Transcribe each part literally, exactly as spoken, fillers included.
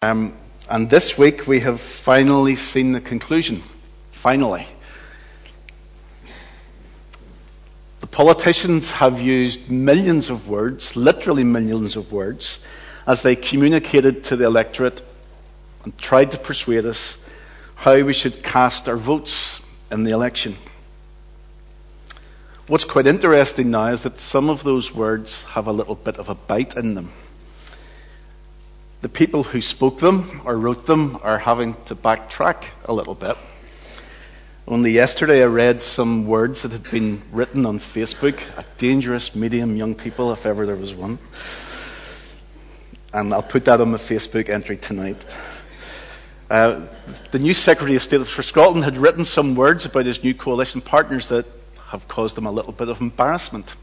Um, and this week we have finally seen the conclusion. Finally. The politicians have used millions of words, literally millions of words, as they communicated to the electorate and tried to persuade us how we should cast our votes in the election. What's quite interesting now is that some of those words have a little bit of a bite in them. The people who spoke them or wrote them are having to backtrack a little bit. Only yesterday I read some words that had been written on Facebook, a dangerous medium, young people, if ever there was one. And I'll put that on my Facebook entry tonight. Uh, the new Secretary of State for Scotland had written some words about his new coalition partners that have caused him a little bit of embarrassment.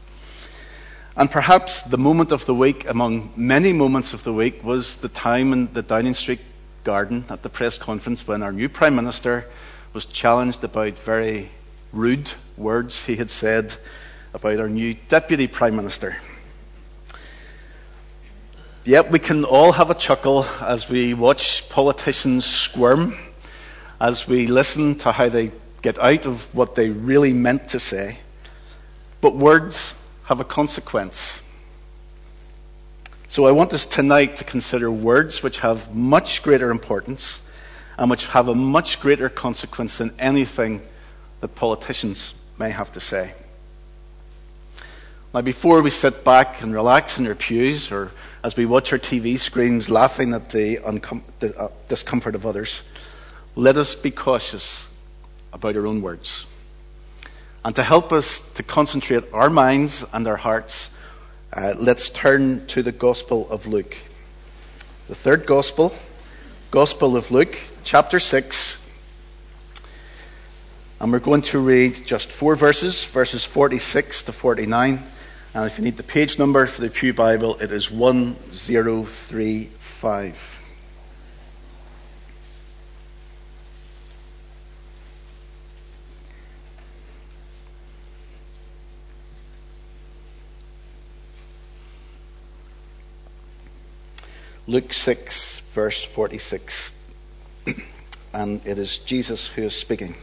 And perhaps the moment of the week, among many moments of the week, was the time in the Downing Street garden at the press conference when our new Prime Minister was challenged about very rude words he had said about our new Deputy Prime Minister. Yet we can all have a chuckle as we watch politicians squirm, as we listen to how they get out of what they really meant to say. But words have a consequence. So I want us tonight to consider words which have much greater importance and which have a much greater consequence than anything that politicians may have to say. Now, before we sit back and relax in our pews, or as we watch our T V screens laughing at the, uncom- the uh, discomfort of others, let us be cautious about our own words. And to help us to concentrate our minds and our hearts, uh, let's turn to the Gospel of Luke. The third Gospel, Gospel of Luke, chapter six. And we're going to read just four verses, verses forty-six to forty-nine. And if you need the page number for the Pew Bible, it is one zero three five. Luke six, verse forty-six, and it is Jesus who is speaking.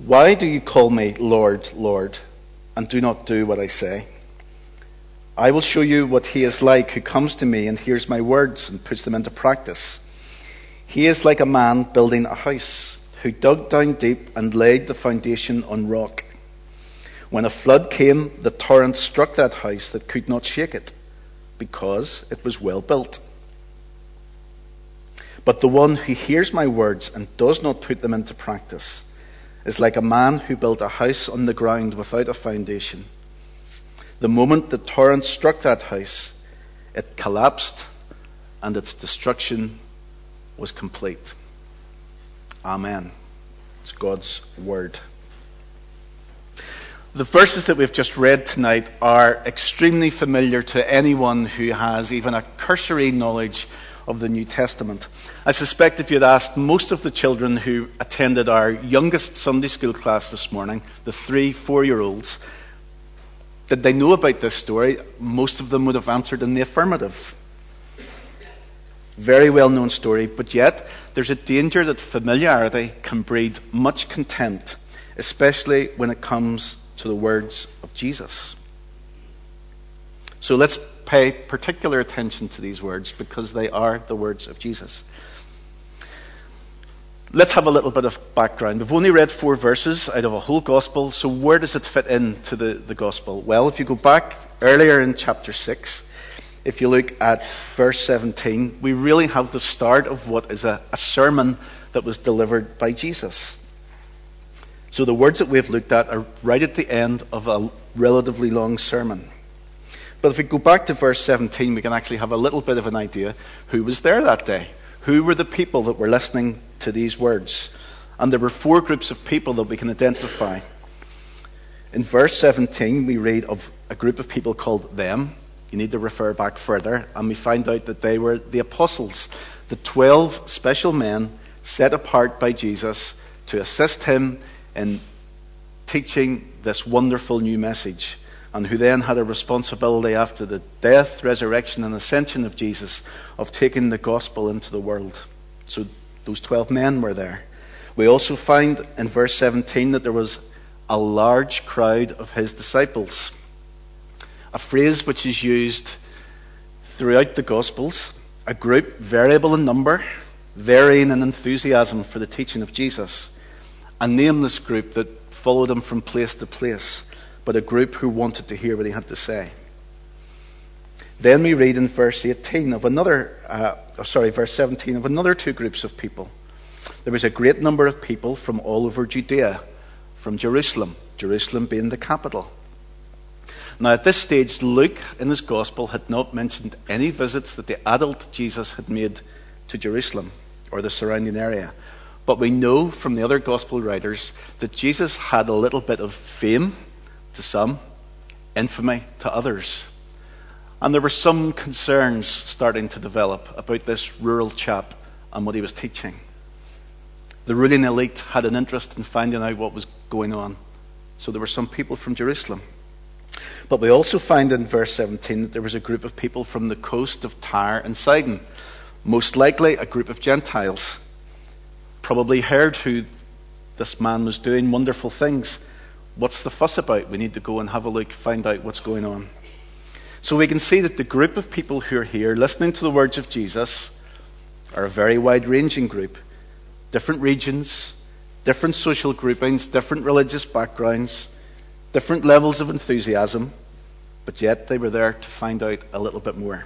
Why do you call me Lord, Lord, and do not do what I say? I will show you what he is like who comes to me and hears my words and puts them into practice. He is like a man building a house who dug down deep and laid the foundation on rock. When a flood came, the torrent struck that house that could not shake it, because it was well built. But the one who hears my words and does not put them into practice is like a man who built a house on the ground without a foundation. The moment the torrent struck that house, it collapsed and its destruction was complete. Amen. It's God's word. The verses that we've just read tonight are extremely familiar to anyone who has even a cursory knowledge of the New Testament. I suspect if you'd asked most of the children who attended our youngest Sunday school class this morning, the three four-year-olds, did they know about this story, most of them would have answered in the affirmative. Very well-known story, but yet there's a danger that familiarity can breed much contempt, especially when it comes to the words of Jesus. So let's pay particular attention to these words because they are the words of Jesus. Let's have a little bit of background. We've only read four verses out of a whole gospel, so where does it fit into the, the gospel? Well, if you go back earlier in chapter six, if you look at verse seventeen, we really have the start of what is a, a sermon that was delivered by Jesus. So the words that we've looked at are right at the end of a relatively long sermon. But if we go back to verse seventeen, we can actually have a little bit of an idea who was there that day. Who were the people that were listening to these words? And there were four groups of people that we can identify. In verse seventeen, we read of a group of people called them. You need to refer back further. And we find out that they were the apostles, the twelve special men set apart by Jesus to assist him in teaching this wonderful new message and who then had a responsibility after the death, resurrection, and ascension of Jesus of taking the gospel into the world. So those twelve men were there. We also find in verse seventeen that there was a large crowd of his disciples, a phrase which is used throughout the Gospels, a group variable in number, varying in enthusiasm for the teaching of Jesus, a nameless group that followed him from place to place, but a group who wanted to hear what he had to say. Then we read in verse eighteen of another, uh, sorry, verse seventeen of another two groups of people. There was a great number of people from all over Judea, from Jerusalem, Jerusalem being the capital. Now at this stage, Luke in his gospel had not mentioned any visits that the adult Jesus had made to Jerusalem or the surrounding area. But we know from the other gospel writers that Jesus had a little bit of fame to some, infamy to others. And there were some concerns starting to develop about this rural chap and what he was teaching. The ruling elite had an interest in finding out what was going on. So there were some people from Jerusalem. But we also find in verse seventeen that there was a group of people from the coast of Tyre and Sidon, most likely a group of Gentiles, probably heard who this man was doing wonderful things. What's the fuss about? We need to go and have a look, find out what's going on. So we can see that the group of people who are here listening to the words of Jesus are a very wide-ranging group. Different regions, different social groupings, different religious backgrounds, different levels of enthusiasm, but yet they were there to find out a little bit more.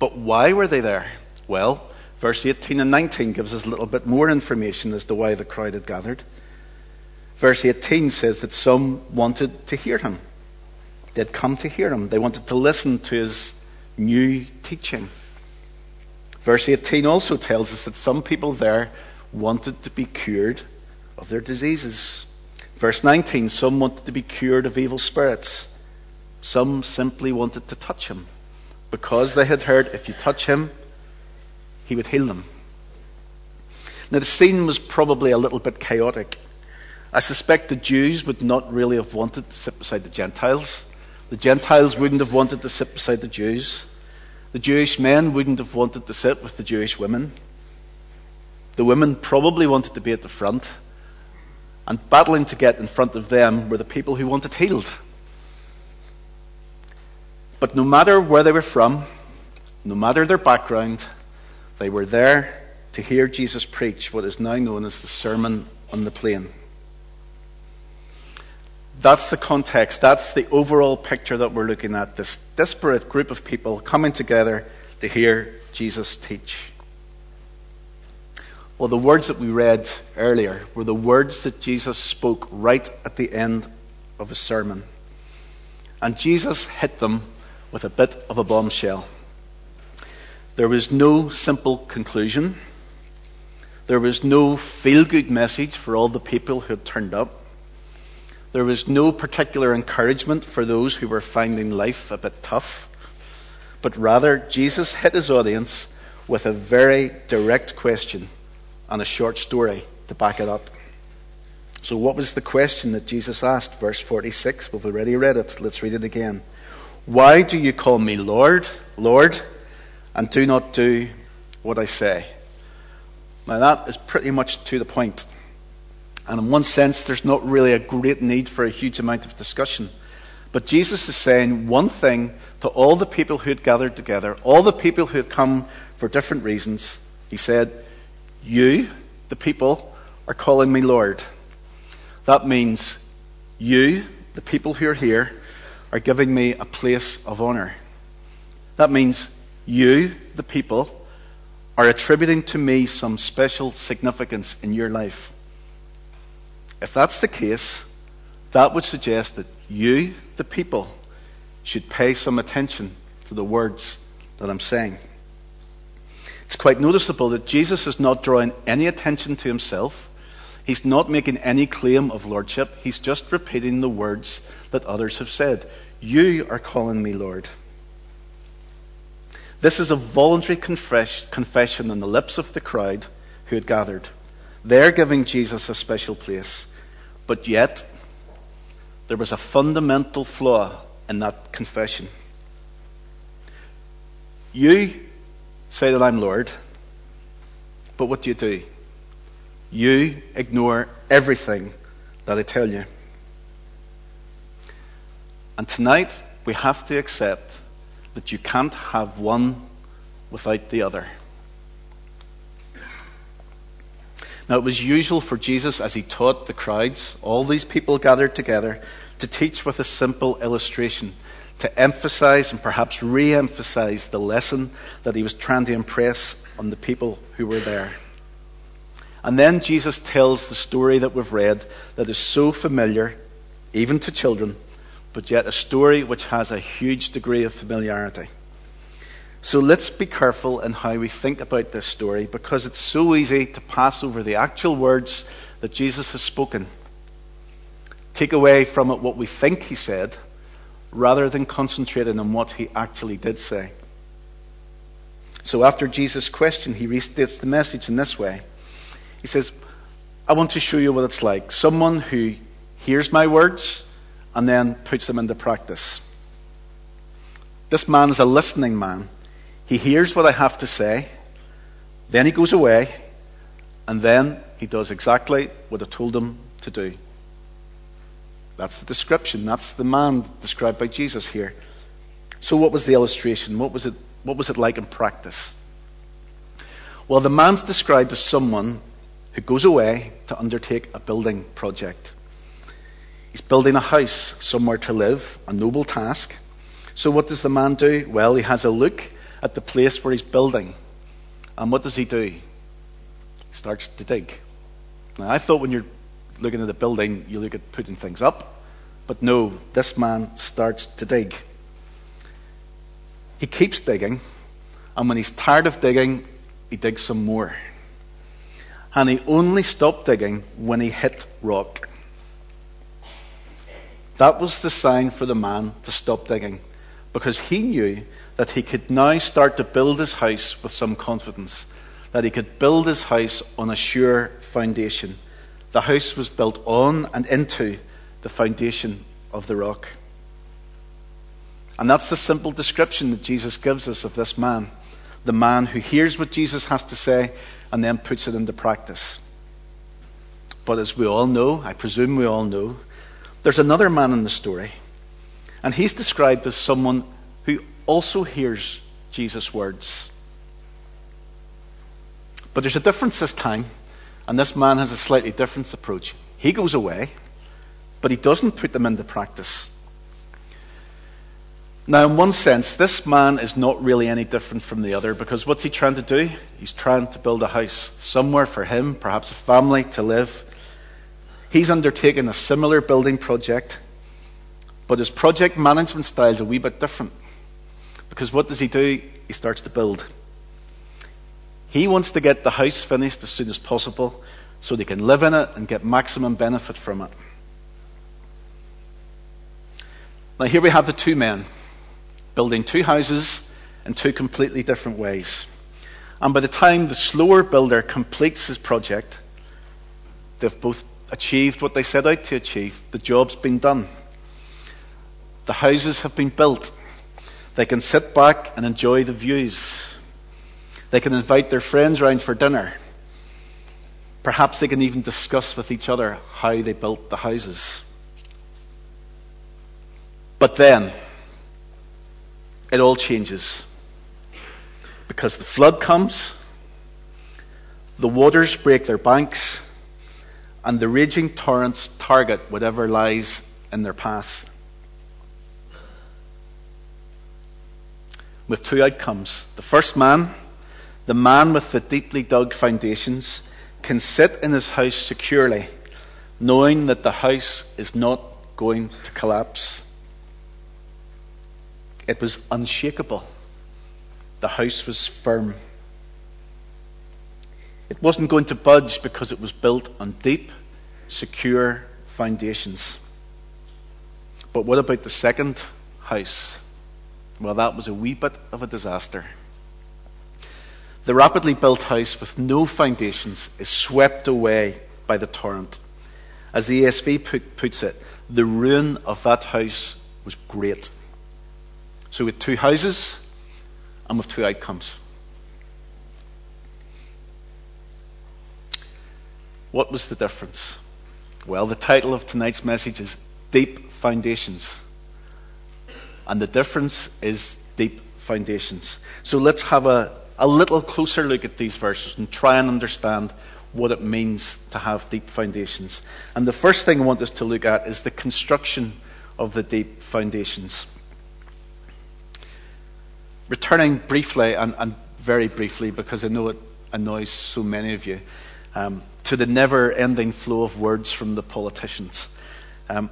But why were they there? Well, verse eighteen and nineteen gives us a little bit more information as to why the crowd had gathered. Verse eighteen says that some wanted to hear him. They had come to hear him. They wanted to listen to his new teaching. Verse eighteen also tells us that some people there wanted to be cured of their diseases. Verse nineteen, some wanted to be cured of evil spirits. Some simply wanted to touch him because they had heard if you touch him, he would heal them. Now the scene was probably a little bit chaotic. I suspect the Jews would not really have wanted to sit beside the Gentiles. The Gentiles wouldn't have wanted to sit beside the Jews. The Jewish men wouldn't have wanted to sit with the Jewish women. The women probably wanted to be at the front. And battling to get in front of them were the people who wanted healed. But no matter where they were from, no matter their background, they were there to hear Jesus preach what is now known as the Sermon on the Plain. That's the context, that's the overall picture that we're looking at, this disparate group of people coming together to hear Jesus teach. Well, the words that we read earlier were the words that Jesus spoke right at the end of his sermon. And Jesus hit them with a bit of a bombshell. There was no simple conclusion. There was no feel-good message for all the people who had turned up. There was no particular encouragement for those who were finding life a bit tough, but rather Jesus hit his audience with a very direct question and a short story to back it up. So what was the question that Jesus asked? Verse forty-six, we've already read it. Let's read it again. Why do you call me Lord, Lord, and do not do what I say? Now that is pretty much to the point. And in one sense, there's not really a great need for a huge amount of discussion. But Jesus is saying one thing to all the people who had gathered together, all the people who had come for different reasons. He said, you, the people, are calling me Lord. That means you, the people who are here, are giving me a place of honor. That means you, the people, are attributing to me some special significance in your life. If that's the case, that would suggest that you, the people, should pay some attention to the words that I'm saying. It's quite noticeable that Jesus is not drawing any attention to himself. He's not making any claim of lordship. He's just repeating the words that others have said. You are calling me Lord. This is a voluntary confess- confession on the lips of the crowd who had gathered. They're giving Jesus a special place. But yet, There was a fundamental flaw in that confession. You say that I'm Lord, but what do you do? You ignore everything that I tell you. And tonight, we have to accept that you can't have one without the other. Now, it was usual for Jesus, as he taught the crowds, all these people gathered together, to teach with a simple illustration, to emphasize and perhaps re-emphasize the lesson that he was trying to impress on the people who were there. And then Jesus tells the story that we've read that is so familiar, even to children, but yet a story which has a huge degree of familiarity. So let's be careful in how we think about this story, because it's so easy to pass over the actual words that Jesus has spoken. Take away from it what we think he said, rather than concentrating on what he actually did say. So after Jesus' question, he restates the message in this way. He says, I want to show you what it's like. Someone who hears my words and then puts them into practice. This man is a listening man. He hears what I have to say, then he goes away, and then he does exactly what I told him to do. That's the description. That's the man described by Jesus here. So what was the illustration? What was it, what was it like in practice? Well, the man's described as someone who goes away to undertake a building project. He's building a house, somewhere to live, a noble task. So what does the man do? Well, he has a look at the place where he's building. And what does he do? He starts to dig. Now, I thought when you're looking at a building, you look at putting things up. But no, this man starts to dig. He keeps digging. And when he's tired of digging, he digs some more. And he only stopped digging when he hit rock. That was the sign for the man to stop digging, because he knew that he could now start to build his house with some confidence, that he could build his house on a sure foundation. The house was built on and into the foundation of the rock. And that's the simple description that Jesus gives us of this man, the man who hears what Jesus has to say and then puts it into practice. But as we all know, I presume we all know, there's another man in the story, and he's described as someone who also hears Jesus' words. But there's a difference this time, and this man has a slightly different approach. He goes away, but he doesn't put them into practice. Now, in one sense, this man is not really any different from the other, because what's he trying to do? He's trying to build a house, somewhere for him, perhaps a family, to live. He's undertaken a similar building project, but his project management style is a wee bit different. Because what does he do? He starts to build. He wants to get the house finished as soon as possible so they can live in it and get maximum benefit from it. Now here we have the two men, building two houses in two completely different ways. And by the time the slower builder completes his project, they've both achieved what they set out to achieve. The job's been done. The houses have been built. They can sit back and enjoy the views. They can invite their friends round for dinner. Perhaps they can even discuss with each other how they built the houses. But then, it all changes. Because the flood comes, the waters break their banks, and the raging torrents target whatever lies in their path. With two outcomes. The first man, the man with the deeply dug foundations, can sit in his house securely, knowing that the house is not going to collapse. It was unshakable. The house was firm. It wasn't going to budge because it was built on deep, secure foundations. But what about the second house? Well, that was a wee bit of a disaster. The rapidly built house with no foundations is swept away by the torrent. As the E S V put, puts it, the ruin of that house was great. So we had two houses and with two outcomes. What was the difference? Well, the title of tonight's message is Deep Foundations. And the difference is deep foundations. So let's have a, a little closer look at these verses and try and understand what it means to have deep foundations. And the first thing I want us to look at is the construction of the deep foundations. Returning briefly, and, and very briefly, because I know it annoys so many of you, um, to the never-ending flow of words from the politicians. Um,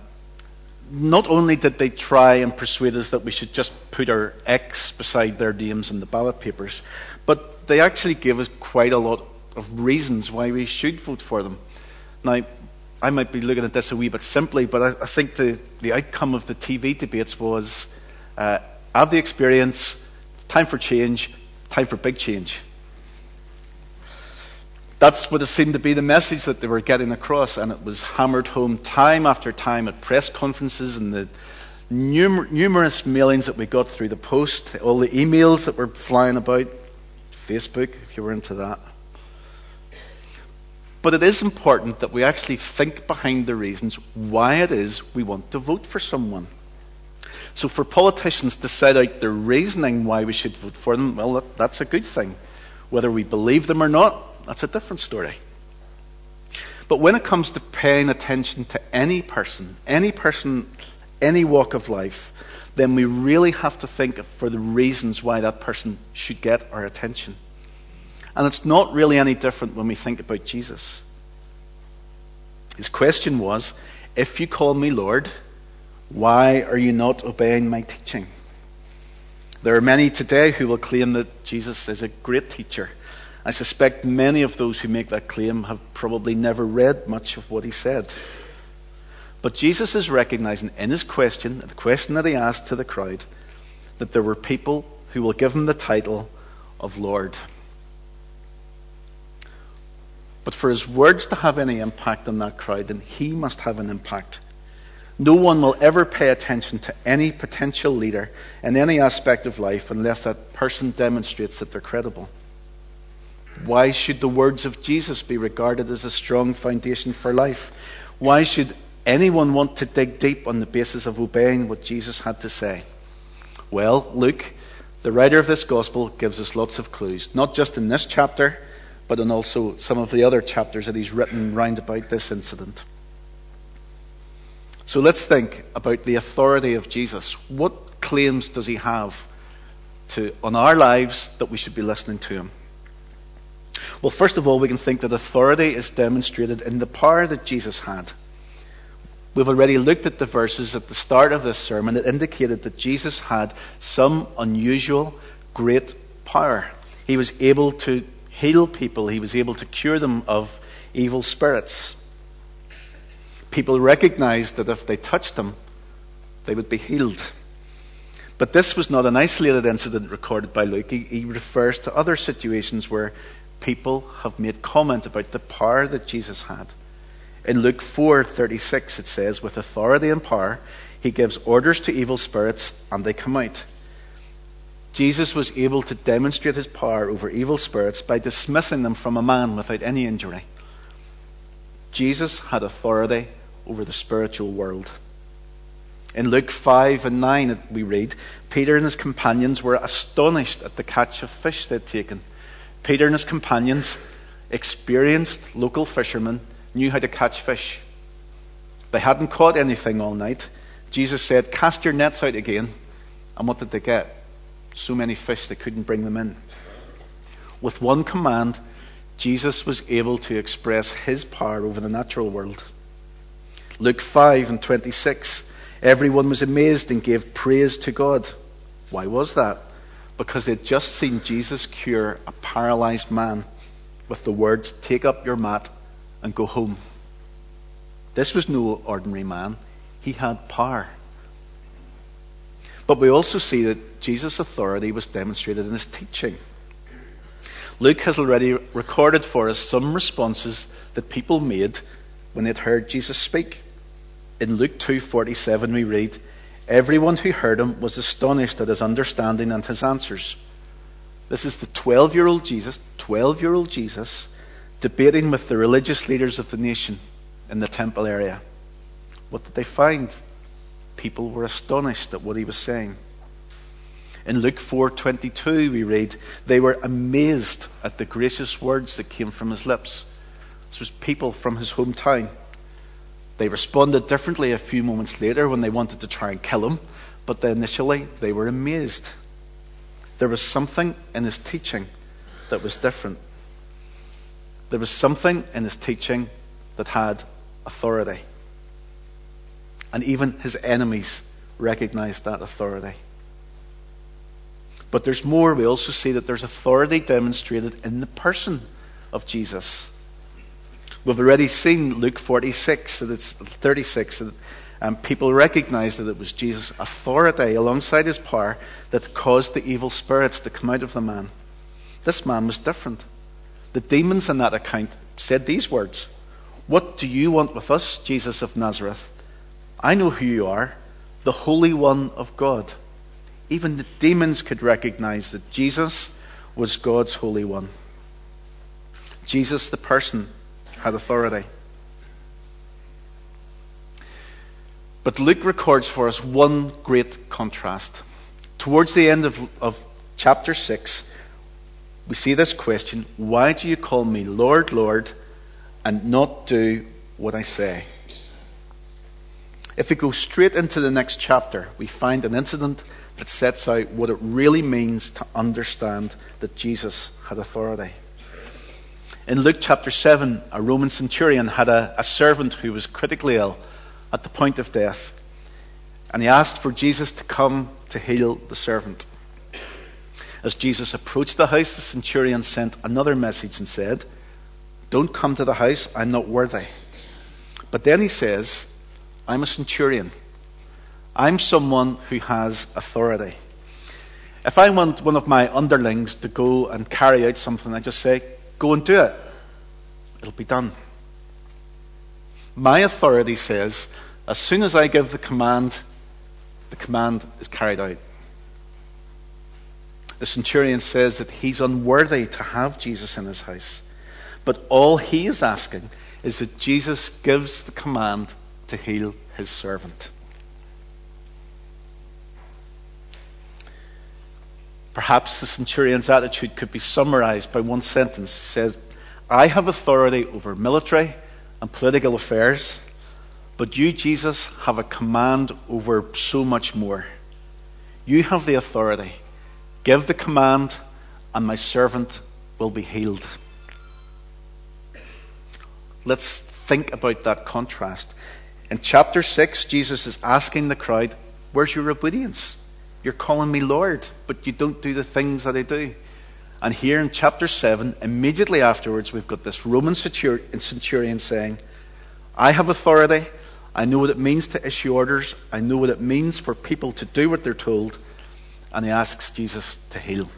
not only did they try and persuade us that we should just put our X beside their names in the ballot papers, but they actually gave us quite a lot of reasons why we should vote for them. Now, I might be looking at this a wee bit simply, but I, I think the, the outcome of the T V debates was, uh, have the experience, time for change, time for big change. That's what it seemed to be the message that they were getting across, and it was hammered home time after time at press conferences and the numer- numerous mailings that we got through the post, all the emails that were flying about, Facebook, if you were into that. But it is important that we actually think behind the reasons why it is we want to vote for someone. So for politicians to set out their reasoning why we should vote for them, well, that, that's a good thing. Whether we believe them or not, that's a different story. But when it comes to paying attention to any person, any person, any walk of life, then we really have to think for the reasons why that person should get our attention. And it's not really any different when we think about Jesus. His question was, if you call me Lord, why are you not obeying my teaching? There are many today who will claim that Jesus is a great teacher. I suspect many of those who make that claim have probably never read much of what he said. But Jesus is recognizing in his question, the question that he asked to the crowd, that there were people who will give him the title of Lord. But for his words to have any impact on that crowd, then he must have an impact. No one will ever pay attention to any potential leader in any aspect of life unless that person demonstrates that they're credible. Why should the words of Jesus be regarded as a strong foundation for life? Why should anyone want to dig deep on the basis of obeying what Jesus had to say? Well, Luke, the writer of this gospel, gives us lots of clues, not just in this chapter, but in also some of the other chapters that he's written round about this incident. So let's think about the authority of Jesus. What claims does he have to on our lives that we should be listening to him? Well, first of all, we can think that authority is demonstrated in the power that Jesus had. We've already looked at the verses at the start of this sermon that indicated that Jesus had some unusual, great power. He was able to heal people. He was able to cure them of evil spirits. People recognized that if they touched him, they would be healed. But this was not an isolated incident recorded by Luke. He, he refers to other situations where people have made comment about the power that Jesus had. In Luke four thirty-six, it says, with authority and power, he gives orders to evil spirits, and they come out. Jesus was able to demonstrate his power over evil spirits by dismissing them from a man without any injury. Jesus had authority over the spiritual world. In Luke five and nine, we read, Peter and his companions were astonished at the catch of fish they'd taken. Peter and his companions, experienced local fishermen, knew how to catch fish. They hadn't caught anything all night. Jesus said, cast your nets out again. And what did they get? So many fish they couldn't bring them in. With one command, Jesus was able to express his power over the natural world. Luke five and twenty-six, everyone was amazed and gave praise to God. Why was that? Because they'd just seen Jesus cure a paralyzed man with the words, take up your mat and go home. This was no ordinary man. He had power. But we also see that Jesus' authority was demonstrated in his teaching. Luke has already recorded for us some responses that people made when they'd heard Jesus speak. In Luke two forty-seven we read, "Everyone who heard him was astonished at his understanding and his answers." This is the twelve-year-old Jesus, twelve-year-old Jesus, debating with the religious leaders of the nation in the temple area. What did they find? People were astonished at what he was saying. In Luke four twenty-two we read, "They were amazed at the gracious words that came from his lips." This was people from his hometown. They responded differently a few moments later when they wanted to try and kill him, but they initially they were amazed. There was something in his teaching that was different. There was something in his teaching that had authority. And even his enemies recognized that authority. But there's more. We also see that there's authority demonstrated in the person of Jesus. We've already seen Luke forty-six, and it's thirty-six, and um, people recognized that it was Jesus' authority alongside his power that caused the evil spirits to come out of the man. This man was different. The demons in that account said these words, "What do you want with us, Jesus of Nazareth? I know who you are, the Holy One of God." Even the demons could recognize that Jesus was God's Holy One. Jesus, the person, had authority. But Luke records for us one great contrast. Towards the end of, of chapter six, we see this question, "Why do you call me Lord, Lord, and not do what I say?" If we go straight into the next chapter, we find an incident that sets out what it really means to understand that Jesus had authority. In Luke chapter seven, a Roman centurion had a, a servant who was critically ill at the point of death, and he asked for Jesus to come to heal the servant. As Jesus approached the house, the centurion sent another message and said, "Don't come to the house, I'm not worthy." But then he says, "I'm a centurion. I'm someone who has authority." If I want one of my underlings to go and carry out something, I just say, "Go and do it. It'll be done." My authority says, as soon as I give the command, the command is carried out. The centurion says that he's unworthy to have Jesus in his house, but all he is asking is that Jesus gives the command to heal his servant. Perhaps the centurion's attitude could be summarized by one sentence. It says, "I have authority over military and political affairs, but you, Jesus, have a command over so much more. You have the authority. Give the command, and my servant will be healed." Let's think about that contrast. In chapter six, Jesus is asking the crowd, "Where's your obedience? You're calling me Lord, but you don't do the things that I do." And here in chapter seven, immediately afterwards, we've got this Roman centurion saying, "I have authority. I know what it means to issue orders. I know what it means for people to do what they're told." And he asks Jesus to heal.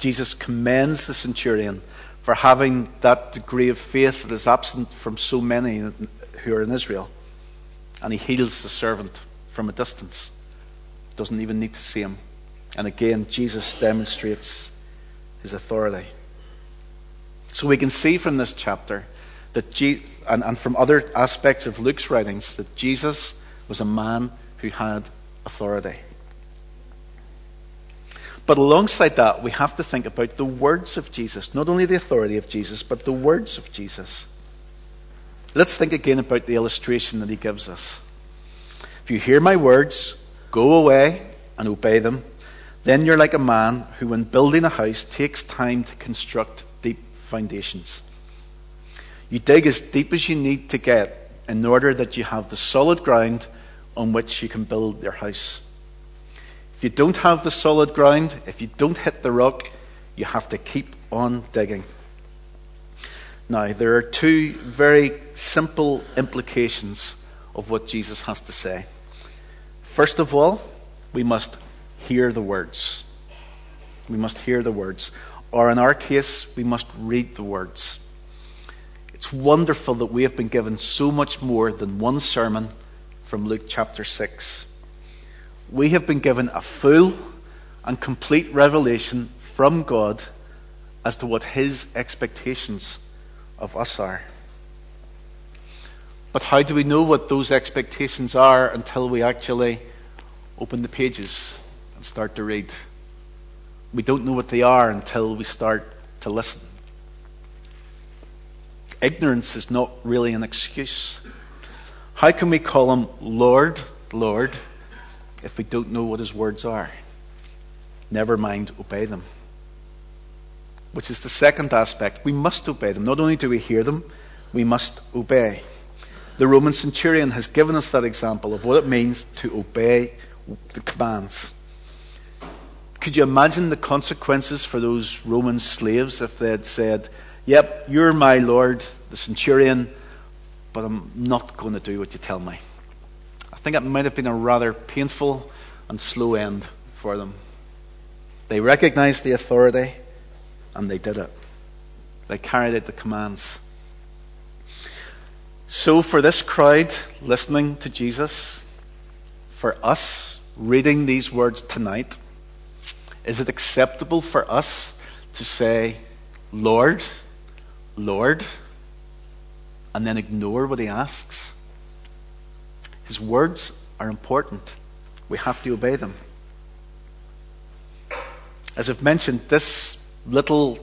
Jesus commends the centurion for having that degree of faith that is absent from so many who are in Israel. And he heals the servant from a distance. Doesn't even need to see him. And again, Jesus demonstrates his authority. So we can see from this chapter that, Je- and, and from other aspects of Luke's writings, that Jesus was a man who had authority. But alongside that, we have to think about the words of Jesus. Not only the authority of Jesus, but the words of Jesus. Let's think again about the illustration that he gives us. "If you hear my words, go away and obey them, then you're like a man who, when building a house, takes time to construct deep foundations. You dig as deep as you need to get in order that you have the solid ground on which you can build your house. If you don't have the solid ground, if you don't hit the rock, you have to keep on digging." Now, there are two very simple implications of what Jesus has to say. First of all, we must hear the words. We must hear the words. Or in our case, we must read the words. It's wonderful that we have been given so much more than one sermon from Luke chapter six. We have been given a full and complete revelation from God as to what his expectations of us are. But how do we know what those expectations are until we actually open the pages and start to read? We don't know what they are until we start to listen. Ignorance is not really an excuse. How can we call him Lord, Lord, if we don't know what his words are? Never mind, obey them. Which is the second aspect. We must obey them. Not only do we hear them, we must obey. The Roman centurion has given us that example of what it means to obey the commands. Could you imagine the consequences for those Roman slaves if they had said, "Yep, you're my Lord, the centurion, but I'm not going to do what you tell me"? I think it might have been a rather painful and slow end for them. They recognized the authority and they did it. They carried out the commands. So for this crowd listening to Jesus, for us reading these words tonight, is it acceptable for us to say, "Lord, Lord," and then ignore what he asks? His words are important. We have to obey them. As I've mentioned, this little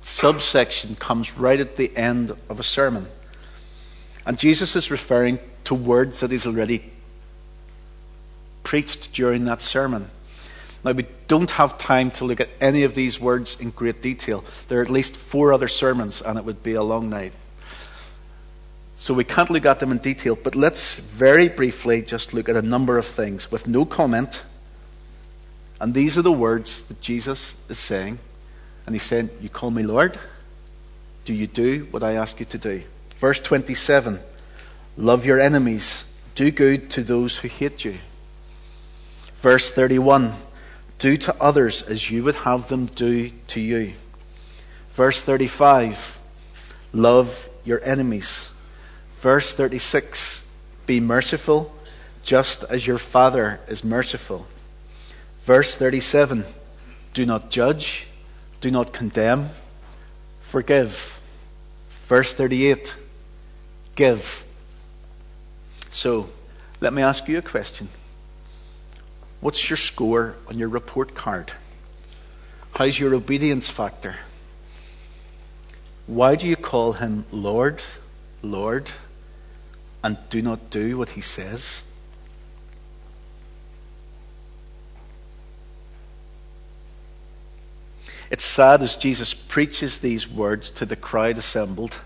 subsection comes right at the end of a sermon. And Jesus is referring to words that he's already preached during that sermon. Now, we don't have time to look at any of these words in great detail. There are at least four other sermons, and it would be a long night. So we can't look at them in detail, but let's very briefly just look at a number of things with no comment. And these are the words that Jesus is saying. And he's saying, "You call me Lord? Do you do what I ask you to do?" Verse twenty-seven, "Love your enemies. Do good to those who hate you." Verse thirty-one, "Do to others as you would have them do to you." Verse thirty-five, "Love your enemies." Verse thirty-six, "Be merciful, just as your Father is merciful." Verse thirty-seven, "Do not judge, do not condemn, forgive." Verse thirty-eight, "Give." So, let me ask you a question. What's your score on your report card? How's your obedience factor? Why do you call him Lord, Lord, and do not do what he says? It's sad, as Jesus preaches these words to the crowd assembled,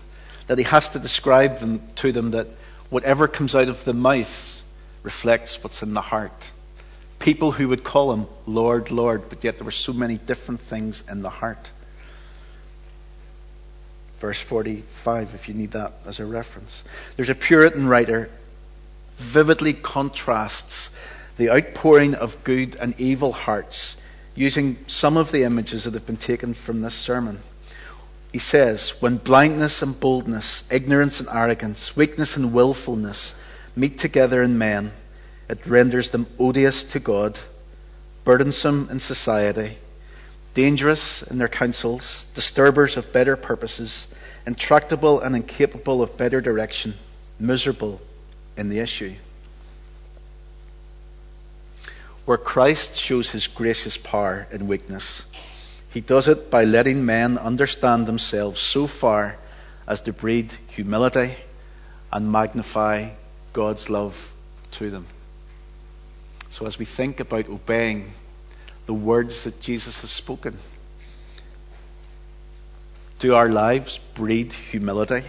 that he has to describe them to them that whatever comes out of the mouth reflects what's in the heart. People who would call him Lord, Lord, but yet there were so many different things in the heart. Verse forty-five, if you need that as a reference. There's a Puritan writer vividly contrasts the outpouring of good and evil hearts using some of the images that have been taken from this sermon. He says, "When blindness and boldness, ignorance and arrogance, weakness and willfulness meet together in men, it renders them odious to God, burdensome in society, dangerous in their counsels, disturbers of better purposes, intractable and incapable of better direction, miserable in the issue." Where Christ shows his gracious power in weakness, he does it by letting men understand themselves so far as to breed humility and magnify God's love to them. So as we think about obeying the words that Jesus has spoken, do our lives breed humility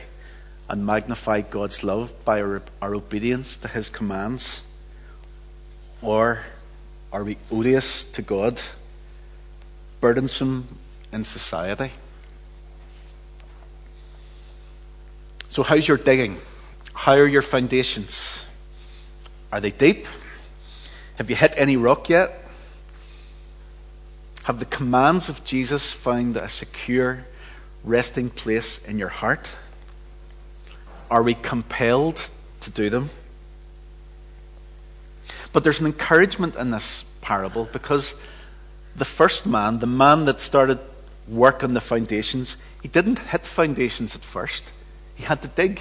and magnify God's love by our, our obedience to his commands? Or are we odious to God, burdensome in society? So how's your digging? How are your foundations? Are they deep? Have you hit any rock yet? Have the commands of Jesus found a secure resting place in your heart? Are we compelled to do them? But there's an encouragement in this parable, because the first man, the man that started work on the foundations, he didn't hit foundations at first. He had to dig,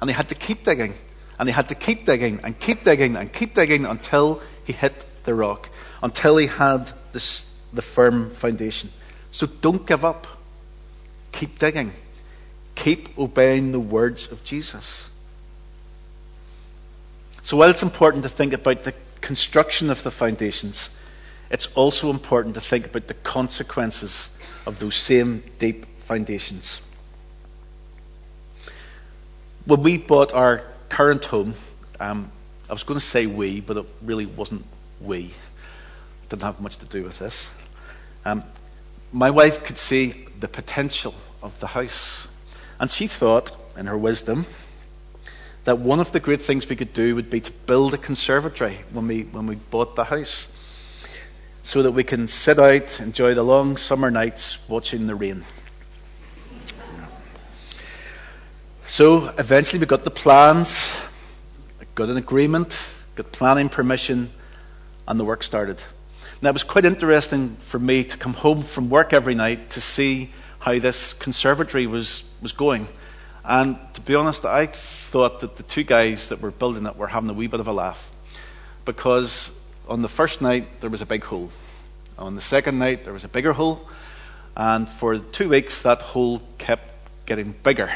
and he had to keep digging, and he had to keep digging, and keep digging, and keep digging until he hit the rock, until he had this, the firm foundation. So don't give up. Keep digging. Keep obeying the words of Jesus. So while it's important to think about the construction of the foundations, it's also important to think about the consequences of those same deep foundations. When we bought our current home, um, I was going to say we, but it really wasn't we. It didn't have much to do with this. Um, my wife could see the potential of the house, and she thought, in her wisdom, that one of the great things we could do would be to build a conservatory when we when we bought the house, so that we can sit out, enjoy the long summer nights watching the rain. So eventually we got the plans, got an agreement, got planning permission, and the work started. Now it was quite interesting for me to come home from work every night to see how this conservatory was, was going. And to be honest, I thought that the two guys that were building it were having a wee bit of a laugh, because on the first night there was a big hole. On the second night there was a bigger hole, and for two weeks that hole kept getting bigger.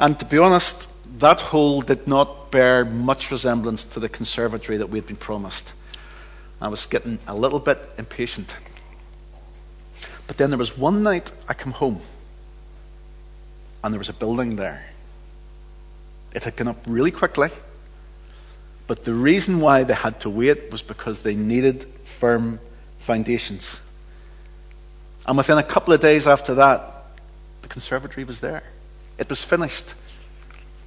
And to be honest, that hole did not bear much resemblance to the conservatory that we had been promised. I was getting a little bit impatient. But then there was one night I came home, and there was a building there. It had gone up really quickly, but the reason why they had to wait was because they needed firm foundations. And within a couple of days after that, the conservatory was there. It was finished,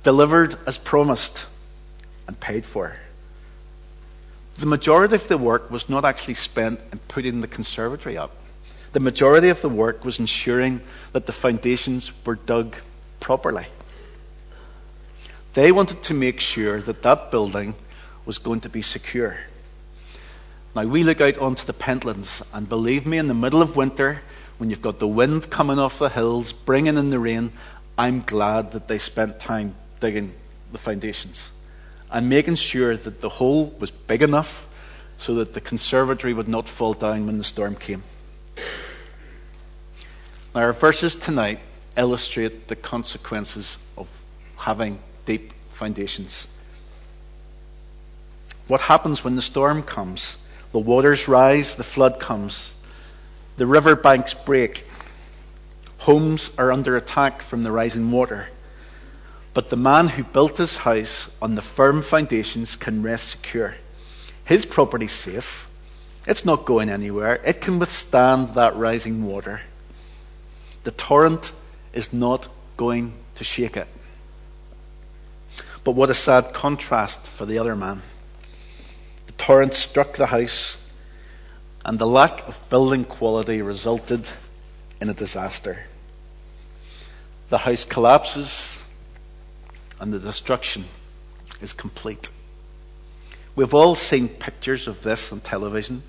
delivered as promised, and paid for. The majority of the work was not actually spent in putting the conservatory up. The majority of the work was ensuring that the foundations were dug properly. They wanted to make sure that that building was going to be secure. Now, we look out onto the Pentlands, and believe me, in the middle of winter, when you've got the wind coming off the hills, bringing in the rain, I'm glad that they spent time digging the foundations and making sure that the hole was big enough so that the conservatory would not fall down when the storm came. Now, our verses tonight illustrate the consequences of having deep foundations. What happens when the storm comes? The waters rise, the flood comes, the river banks break, homes are under attack from the rising water. But the man who built his house on the firm foundations can rest secure. His property's safe. It's not going anywhere. It can withstand that rising water. The torrent is not going to shake it. But what a sad contrast for the other man. The torrent struck the house, and the lack of building quality resulted in a disaster. The house collapses, and the destruction is complete. We've all seen pictures of this on television.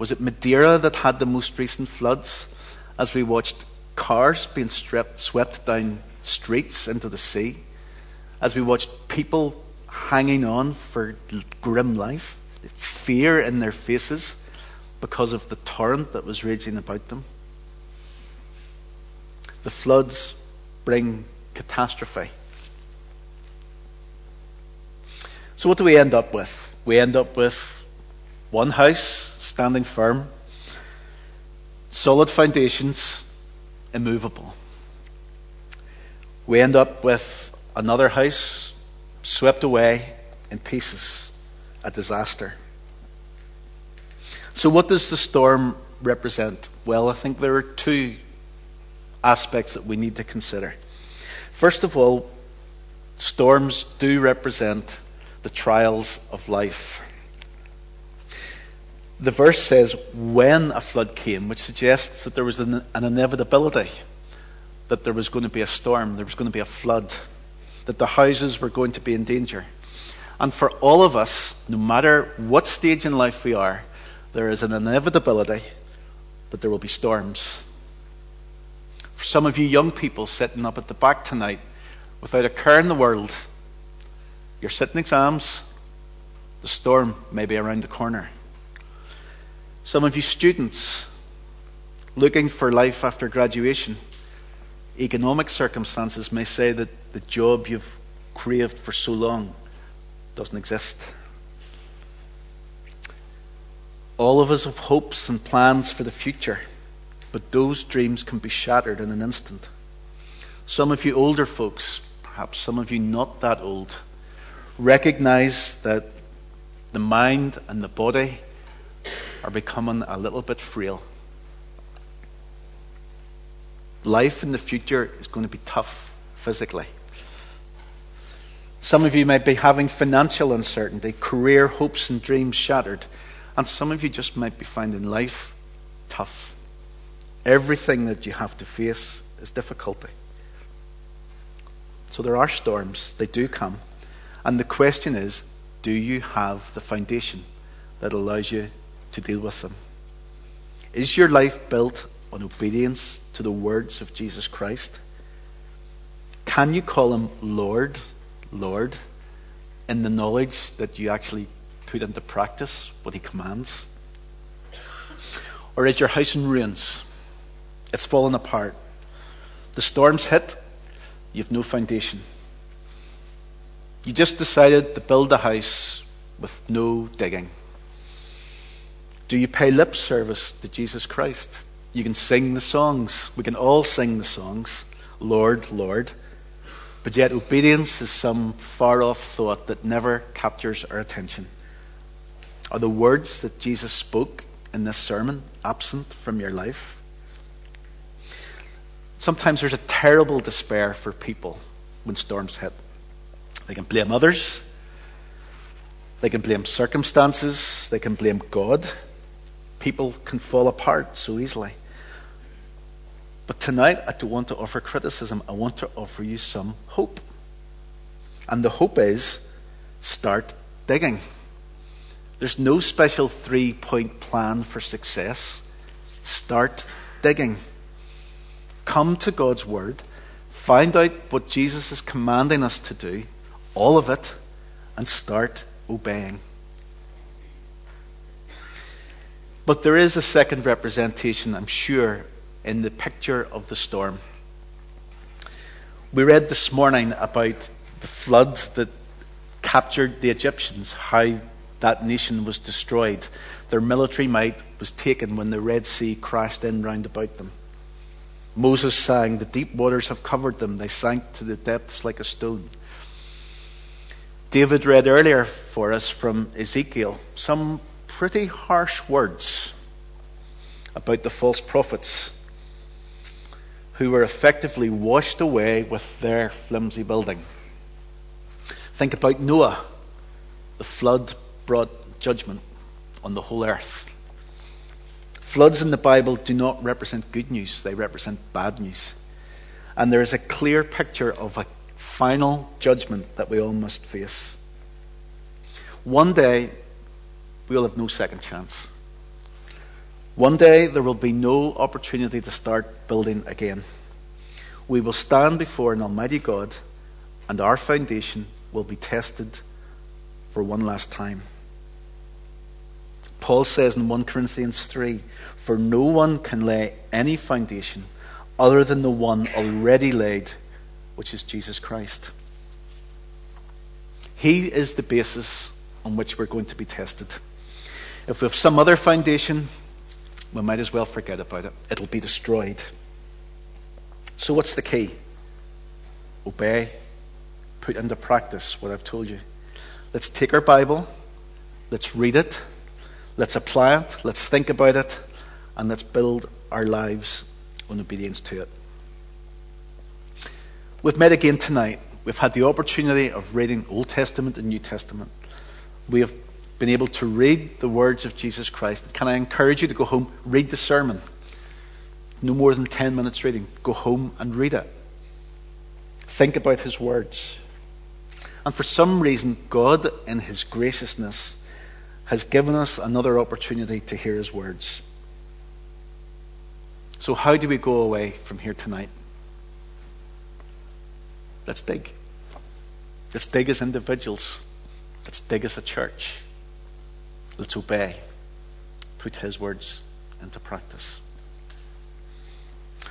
Was it Madeira that had the most recent floods, as we watched cars being stripped, swept down streets into the sea, as we watched people hanging on for grim life, fear in their faces because of the torrent that was raging about them? The floods bring catastrophe. So what do we end up with? We end up with one house standing firm, solid foundations, immovable. We end up with another house swept away in pieces, a disaster. So what does the storm represent? Well, I think there are two aspects that we need to consider. First of all, storms do represent the trials of life. The verse says, when a flood came, which suggests that there was an, an inevitability, that there was going to be a storm, there was going to be a flood. that the houses were going to be in danger. And for all of us, no matter what stage in life we are, there is an inevitability that there will be storms. For some of you young people sitting up at the back tonight, without a care in the world, you're sitting exams, the storm may be around the corner. Some of you students looking for life after graduation, economic circumstances may say that the job you've craved for so long doesn't exist. All of us have hopes and plans for the future, but those dreams can be shattered in an instant. Some of you older folks, perhaps some of you not that old, recognize that the mind and the body are becoming a little bit frail. Life in the future is going to be tough physically. Some of you might be having financial uncertainty, career hopes and dreams shattered, and some of you just might be finding life tough. Everything that you have to face is difficulty. So there are storms, they do come, and the question is, do you have the foundation that allows you to deal with them? Is your life built on obedience to the words of Jesus Christ? Can you call him Lord, Lord, in the knowledge that you actually put into practice what he commands? Or is your house in ruins? It's fallen apart. The storm's hit, you've no foundation. You just decided to build a house with no digging. Do you pay lip service to Jesus Christ? You can sing the songs. We can all sing the songs, Lord, Lord. But yet obedience is some far-off thought that never captures our attention. Are the words that Jesus spoke in this sermon absent from your life? Sometimes there's a terrible despair for people when storms hit. They can blame others. They can blame circumstances. They can blame God. People can fall apart so easily. But tonight, I don't want to offer criticism. I want to offer you some hope. And the hope is, start digging. There's no special three-point plan for success. Start digging. Come to God's Word. Find out what Jesus is commanding us to do, all of it, and start obeying. But there is a second representation, I'm sure, in the picture of the storm. We read this morning about the flood that captured the Egyptians, how that nation was destroyed. Their military might was taken when the Red Sea crashed in round about them. Moses sang, "The deep waters have covered them. They sank to the depths like a stone." David read earlier for us from Ezekiel some pretty harsh words about the false prophets, who were effectively washed away with their flimsy building. Think about Noah. The flood brought judgment on the whole earth. Floods in the Bible do not represent good news, they represent bad news. And there is a clear picture of a final judgment that we all must face. One day, we will have no second chance. One day, there will be no opportunity to start building again. We will stand before an almighty God, and our foundation will be tested for one last time. Paul says in First Corinthians three, "For no one can lay any foundation other than the one already laid, which is Jesus Christ." He is the basis on which we're going to be tested. If we have some other foundation, we might as well forget about it. It'll be destroyed. So what's the key? Obey. Put into practice what I've told you. Let's take our Bible. Let's read it. Let's apply it. Let's think about it. And let's build our lives on obedience to it. We've met again tonight. We've had the opportunity of reading Old Testament and New Testament. We have been able to read the words of Jesus Christ. Can I encourage you to go home, read the sermon? No more than ten minutes reading. Go home and read it. Think about his words. And for some reason, God, in his graciousness, has given us another opportunity to hear his words. So how do we go away from here tonight? Let's dig. Let's dig as individuals. Let's dig as a church. Let's obey. Put his words into practice.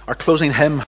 Our closing hymn